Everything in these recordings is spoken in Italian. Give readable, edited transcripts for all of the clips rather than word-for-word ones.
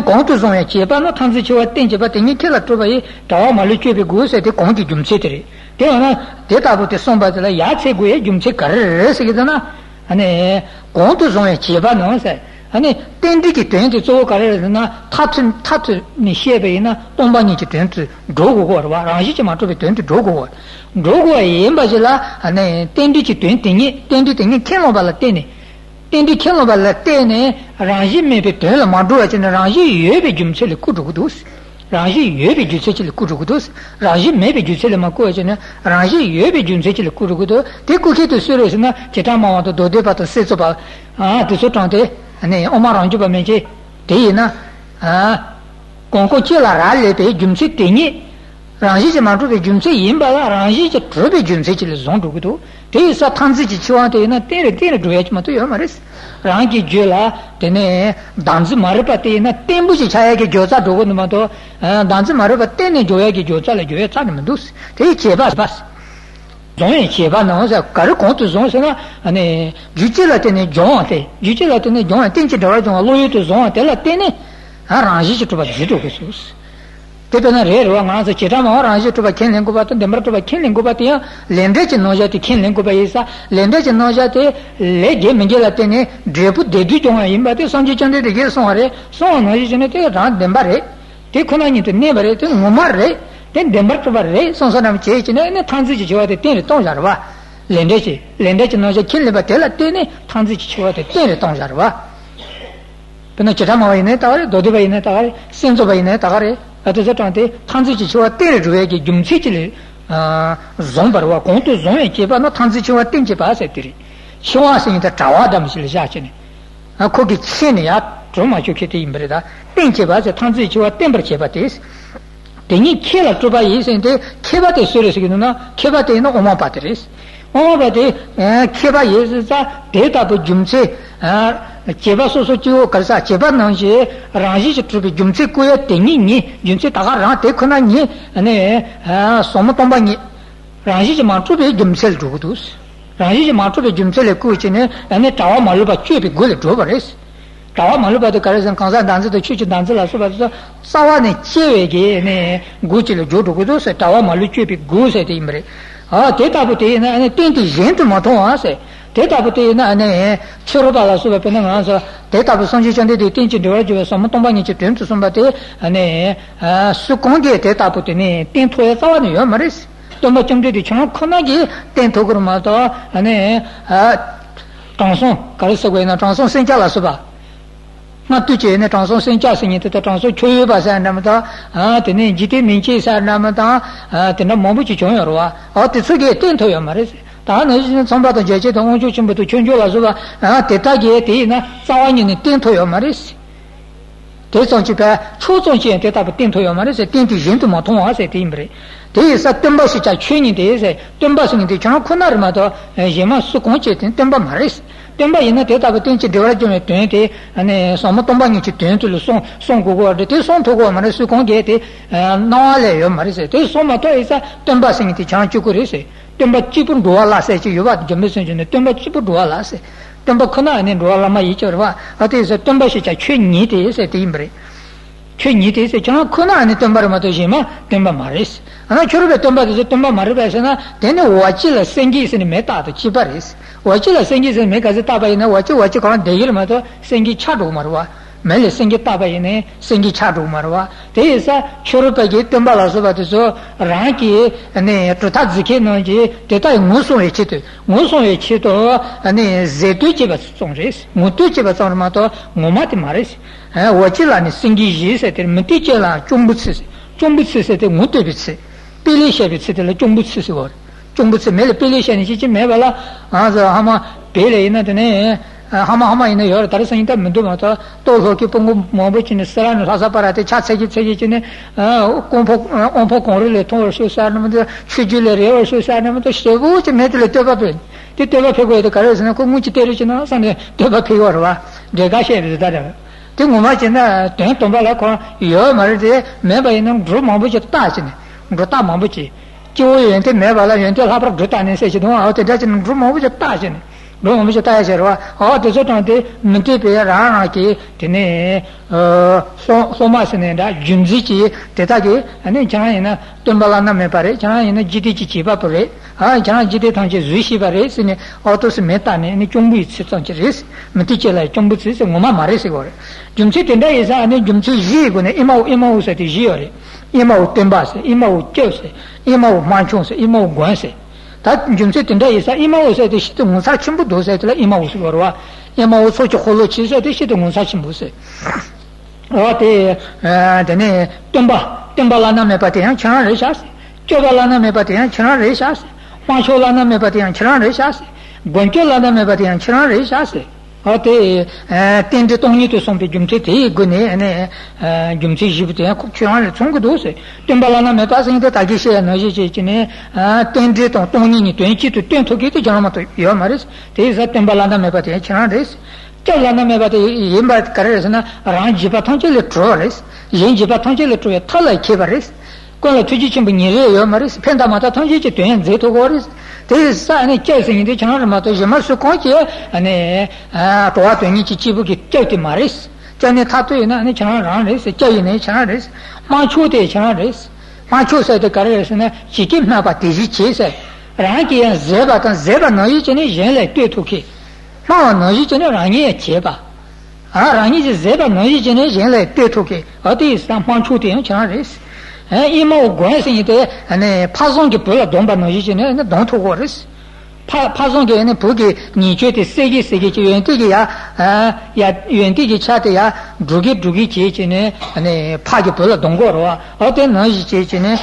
Conto sono ciepano, tanto ci attende, ma tenete la trova e trova malucci e guise e conti di un cetri. Te una tetabote somba della Yace Gue, Jumce Carre, Sedana, Ane, conto sono ciepano, Ane, tendi che tenti, so carrena, tatu, niscebeina, tombani che tenti, drogo, rangi ma trovi tenti, drogo. Drogo e imbagela, Ane, tendi che tenti, chiamo ballatene. Tendi chiamo ballatene, rangi mi pete la mandura, rangi ievi giunse le cuducudus, rangi ievi giunse le cuducudus, rangi mevi giunse le macuacene, rangi ievi giunse le cuducudus, te cucito suresina, cetamato dodepato sezopa, ah, tu sotante, ne omarangiba mece, teina, ah, concoce la ralle pe giunse teni, rangi se mandura giunse imbala, rangi se trobe giunse le zonducudu. Te sa tanzi ci ciuante na tere duet ma tu io maris rangi gela tene danzi marpati na tembu ci chaya che joza dogo ma to danzi marpati ne joya che joza le joya tan ma dus te cheba bas donne cheba no sa kar kontu zon se na ane jicela tene jonte tin ci dora jon loyo to zon te la tene rangi ci to ba jido ke sus तेपना रे रोवा मानस चेटा मोर आजे तो बखेन लेंगो बात देमरा तो बखेन लेंगो बात या लेंदे च नो जाती खेन लेंगो बायसा लेंदे च नो जाते ले जे मंगे लाते ने ड्रेपु देदी जों इन बाते संजे चंदे देगे सोरे सोन होई जने ते रात देमबा रे ते खुना नि ते ने बरे ते मोमर रे ते देमबा तो रे संसार में चेच ने थांजी जवाते तेरे तो जारवा लेंदे च नो जे खेन ले बाते ला ते ने थांजी जवाते तेरे तो जारवा तने चेटा मोई ने तारे दोदे भाई ने तारे सेंजो भाई ने तारे Tanti, transitiva terregi, giumcitili, zombarwa, conto zonchiva, no transitiva tingipa setri. Showa in the Tawadam Silzacini. A cookie senia, tromachuki imbreda, tingiva, the transitiva temperativatis. Teni killa tuba is in the Kibate Surisiguna, Kibate no omopatris. Omopati, Kiba is the data of Jumci. Cheva socio calza, cheva non c'è, rangi to be giunce cuia tenini, giunce tagara, teconani, ne somotombani, rangi mantu be giumcel drutus, rangi mantu be giumcel cucine, and a tawa maluba chipi good droveris, tawa maluba the caras and canza danza, the chichi danza la suba, savane chevege, ne gucci le jodocudus, a tawa maluchipi goose at imbre. Ah, teta putina, and a tinti gente matonase. Tetapi na ane cerita la sudah pernah ngasah. Tetapi sanjungan di titin cendera juga sama tombanya cendera itu sumbate ane sukongi tetapi ini tintu ya sawan ya maris. Tomba cendera di cina kena je tintu kurma tu ane transon kalau segoi na transon senjala suba. Na tu je na transon senjala senjat itu transon cuyu bahasa nama tu tene jiti minci sah nama tu tena mampu cium orang. Atau suge tintu ya maris. 다는 선바도 제제 동원주 친구도 전주와서가 아 대타게 대나 사원이는 땡토요 말이지 대선지가 초선지에 대답 땡토요 말이지 땡티진도 못 통하세 땡브레 대에서 땡바시 자 춘이 대에서 땡바스는 대전 코나르마도 예마스 공체된 땡바 말이지 땡바 있는 대답 땡치 되어지면 되는데 아니 소모 동방이 된들 송고고한테 대송토고 말이지 공개에 대 나와래요 말이지 대소마도에서 땡바스는 대전 주고래세 temba chipun dua lase ci yuwa jemisen jene temba chipun dua lase temba khana ne dua lama yichorwa ate se temba shi cha chwenyi te se timbre chwenyi te se chana khana ne temba ma to jema temba maris ana churbe temba de temba marbe sana tene wachi la sengi se ne meta to chibaris wachi la sengi se me kaze tabai ne wachi khana deil ma to sengi chadu marwa mele sengi tabai ne sengi chadu marwa te sa churbe ge temba la so ba so ra ki ne tota zike no ji deta nguson e chito ne zetu che ba songres mutu che ba sorma to ngomati maris wachila ni singi ji se ter muti che la chumbutsi se te mutu bitsi pili she bitsi te la chumbutsi se war chumbutsi mele pili she ni chi me bala ha ama pele ina ne hama in the earth, Tarisanta Mundumata, Toho Kipungu Mobichin, Saran, Razaparate, Chatsaki, Ompocon, Relator, Susanam, Sigilary, or Susanam, Stevu, to metal Tobacco, to Tobacco, the Karas and Kumuchi Terrigenos and Tobacco Yorwa, the Gashi is that. Timumachina, Tombalacon, Yomari, member in a drum on which it passed, Grota Mombuchi. And never let you into Harper Britain and say, you know, how to judge in room over the passion. Room with the Tizer, or the certain day, Mintipia, Anarchy, Tene, Somasin, Junzichi, Tetaki, and in China, Tumbalana Mepare, China, Gitichi, Vapore, I China Gitanchi, Zishi Vares, in Autos Metane, and Chumbits, Sancheris, Metichela, Chumbutis, and Mama Marisor. Jumsit and Day is an Jumsi, when Imo at Giori. Imo Timbas, Imo Chelsea, Imo Manchons, Imo Guanse. That Jumsit and Day is an Imo said the Shitun Sachimbu said Imo Gorua, Imo Socho Holochis at the Shitun Sachimbuse. What the name Tumba, Timbalana Mepatian, China Rishas, Chovalana Mepatian, China Rishas, Mancholana Mepatian, China Rishas, Goncholana Mepatian, China Rishas. Ote tende toni to sompi jumti te gune ne jumti jibte kuchal tsung dose tembalana meta sinde tagishe no ji chine tende toni ni tenchi to tento gite janamato yo maris te za tembalana me pate chana des telana me pate yimbat karesna ranji patonje le troles yenji patonje le troya thala kebaris kola tuji chimbi nire yo maris penda mata tonje che ten zeto goris this and a chase in the channel matters, you must conch and to what any chibuki Kelty Maris, Janet Tatu in a channel round is a Chinese channels, Manchute channels, Manchu said the careers and she came up at the chase, Ranki and Zeba can Zeba no each and Jen like Tuki. No, no, you know Rani Cheba. Rani Zeba no each and Jen like Tuki. What is some Manchute and channels? Imo Guans in there and a Pazon Gipula Domba Nojin and don't worry. Pazon Gan Pugi, Nichi, Segi, Segi, Antigia, Yantigi Chatia, Drugi, Drugi Chichine, and a Pagipula Dongoroa, or the Nojichine,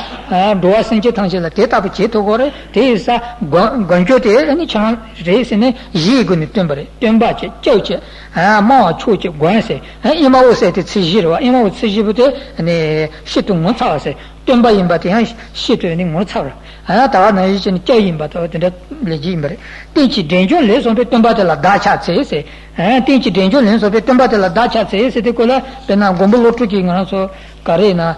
Doasinchi Tangela, Teta Chitogore, Tesa, Gonjote, and a chance race in a Zigun Timber, Timbachi, Church, Ma Chuchi, Guanse, and Imo said it's Sijiro, Imo Sijibute, and a Shitun Motase, Timba in Batian, Shitun in Motsara. Another nation came but legitimate. Teach danger less on the Tumbatella Dacha says, and teach danger less of the Tumbatella Dacha says, the Cola, then I'm Gombo tricking and also Karina.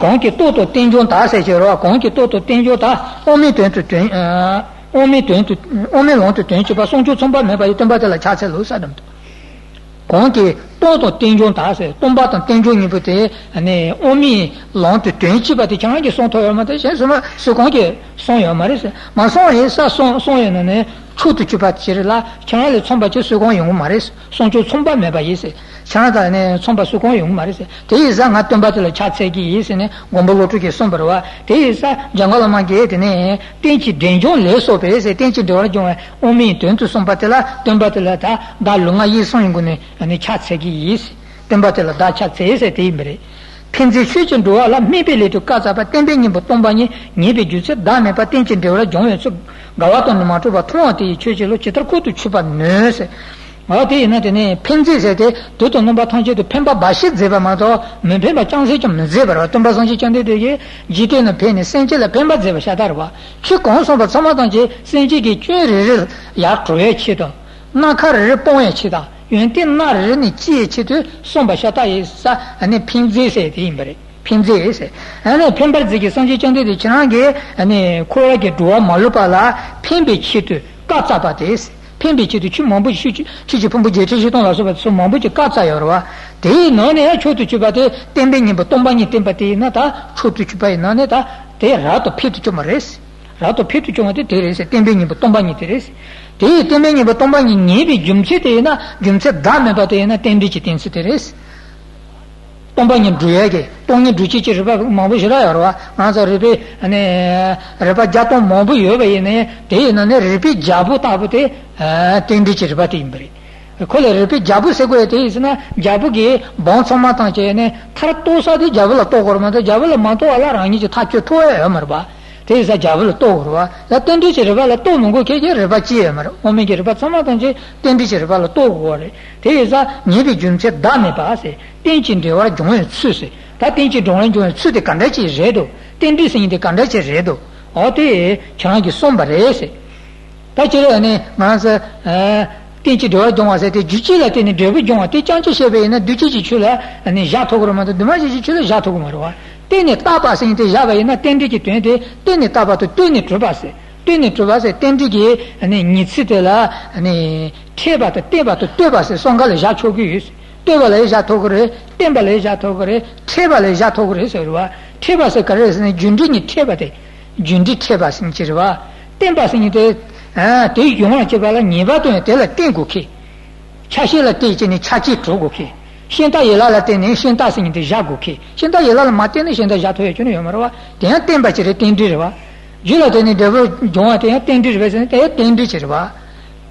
Conky Toto Tinjon Tassager, Conky Toto Tinjota, only 20, only 1 to 20, but soon to somebody by Tumbatella Chasselus Adam. Conky Toto Tinjon Tasse, Tumbat Tinjon Invite, and a Omi long to 20, but the Chinese son to your mother, so Conky, son your Maris, Mason is a son in a two to Chipatilla, China, somebody so going on Maris, son to Somba Mebayese, China and Somba so going on Maris. There is a Natumbatilla Chatsegi is in a Gombo to get Somberwa, there is a Jangalaman gate in a Tinchi Danger less of a Tinchi Dorajon, Omi to Sombatella, Tumbatella, Dalunga Yisongune, and a Chatsegi. Is Tembatella Dacha says at Imbre. Pinzi Switchin to Allah, maybe little Casa, but tempting in Botombani, Nibi Juice, Dame Patinchen, Dora Jones, Gavaton Matu, but 20, Chuchilo, Chitaku to Chupa Nurse. What is not in a Pinzi said, Toto number 20 to Pemba Bashit Zevamato, Mempemba Chansichum, Zebra, Tombasanchandi, Gitin, a penny, Senchel, a Pemba Zeva Shadarwa. Chicons of Samatanji, Senchiki, Yakroechito, Nakar Repoechita. Pinzese, and a Pimberzi Sanji Chandi di Chanangi, and a Koraki Dua Malupala, Pimbichitu, Katsapatis, Pimbichitu, Chimombu, Chichipumbuji, Chichiton, so Mombuji Katsayora, they non air Chutu Chibate, Tending Botombani Timpati Nata, Chutu Chibai Naneta, they Rato Pitu Chumaris, Rato Pitu Chumati Teres, Tending Botombani Teres. Ti temeni botombani nibi jumcite na jumce dame batena tendici tinseteres tombani druege toni drucici riba mabujira yarwa anza ribe ane riba jato mabu yobe ne te na ne ribi jabu tabute tendici riba timbre kole ribi jabu segurete isna jabu ge bonsoma tanche ne tarto sa di jabu la to gorma de jabu la mato ala rangi ta che to e amarba tesa giavolo torva la tendice rivala tomungo che riva ciemero o mi riva somatanci tendice rivala torvore tesa nibi giunce dame pase tencin de ora giunce susi ta tencin donlen giunce sude candaci redo tendice in de candaci redo o te changi sombarese ta cerone mansa tenci dora donwa se te giucila te ne devi jonwa te chanci sebe ne ducici chula ne jatogroma de maji chula jatogroma tene tapa se inte java ina tende ki tende tene tapa to tene trobase tende ki ne nitsite la ne teba to teba se songale ja chogi teba le ja togre temba le ja togre teba le ja togre serwa teba se kare se jundi ni teba te jundi teba se nchirwa temba se ni te ah te yoma che bala ni ba to te la tengo ki chashi la te ni chachi trogo ki Shinta yela la tene, shinta singhi di jago ke. Shinta yela la matene, shinta jato e chuni yomarwa. Tena tenpa chire tendirwa. Jula tene devo jonga tena tendirwa sene, tena tendirwa.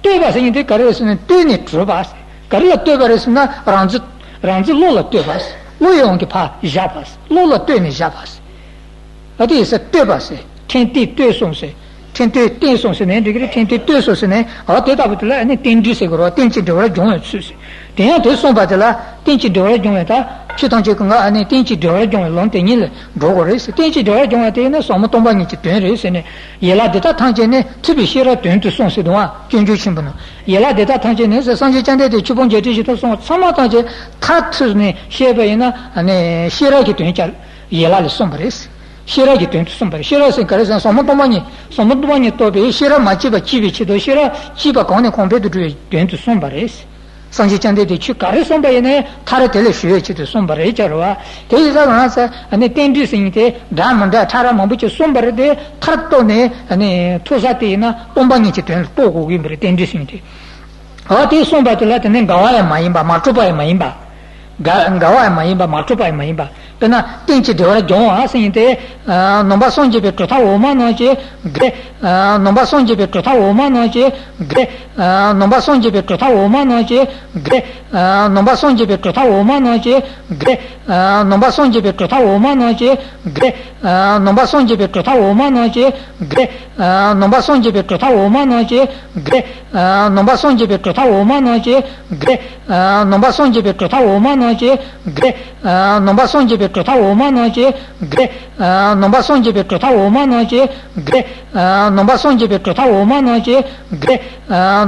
Teba singhi di kare sene, tene trubas. Kare la teba resuna ranzi lola tebas. Loya ongi pa japas. Lola tene japas. Adi se teba se, tente tesong se. Tente tesong se ne, digri tente tesong se ne. Ala teta butila, ane tendir se gorwa, tenche devora jonga tsu se. Tena te somba tela, tenchi dora jonga ta, chitanche kunga ane tenchi dora jonga long tengi le, drogo resi, tenchi dora jonga te ne soma tomba ngi chi tuen resi ne, yela deta tangche ne, tibi shira tuen tu song si dunga, junju chimbo no, yela deta tangche ne, se sanje chante te chupong che te shita song, sama tangche, ta tsu ne, sheba ina, ane, shira ki tuen chal, yela le somba resi, shira ki tuen tu somba resi, shira sen kare sen soma tomba ngi tobe, shira ma chiba chibi chido, shira chiba kone kompe tu tuen tu somba resi, sanji chande de chi kare somba ene thare tele shue chi de somba re charwa te isa na sa ane tendu sing te dhamman da thara mambu chi somba re de kharto ne ane thosa te na tomba ni chi ten to go gi mre tendu sing te ha te somba to la ten gawa ya maimba matupa ya maimba gawa ya maimba matupa ya maimba tena tenchi de ora jon ha sing te nomba sonje pe kotha oma no che nomba sonje pe kotha oma no che nomba sonje pe kotha oma no che nomba sonje pe kotha oma no che nomba sonje pe kotha oma no che nomba sonje pe kotha oma no che nomba sonje pe kotha oma no che nomba sonje pe kotha oma no che nomba sonje pe kotha oma no che nomba sonje pe kotha oma no che nomba sonje pe kotha oma no che nomba sonje pe kotha oma no che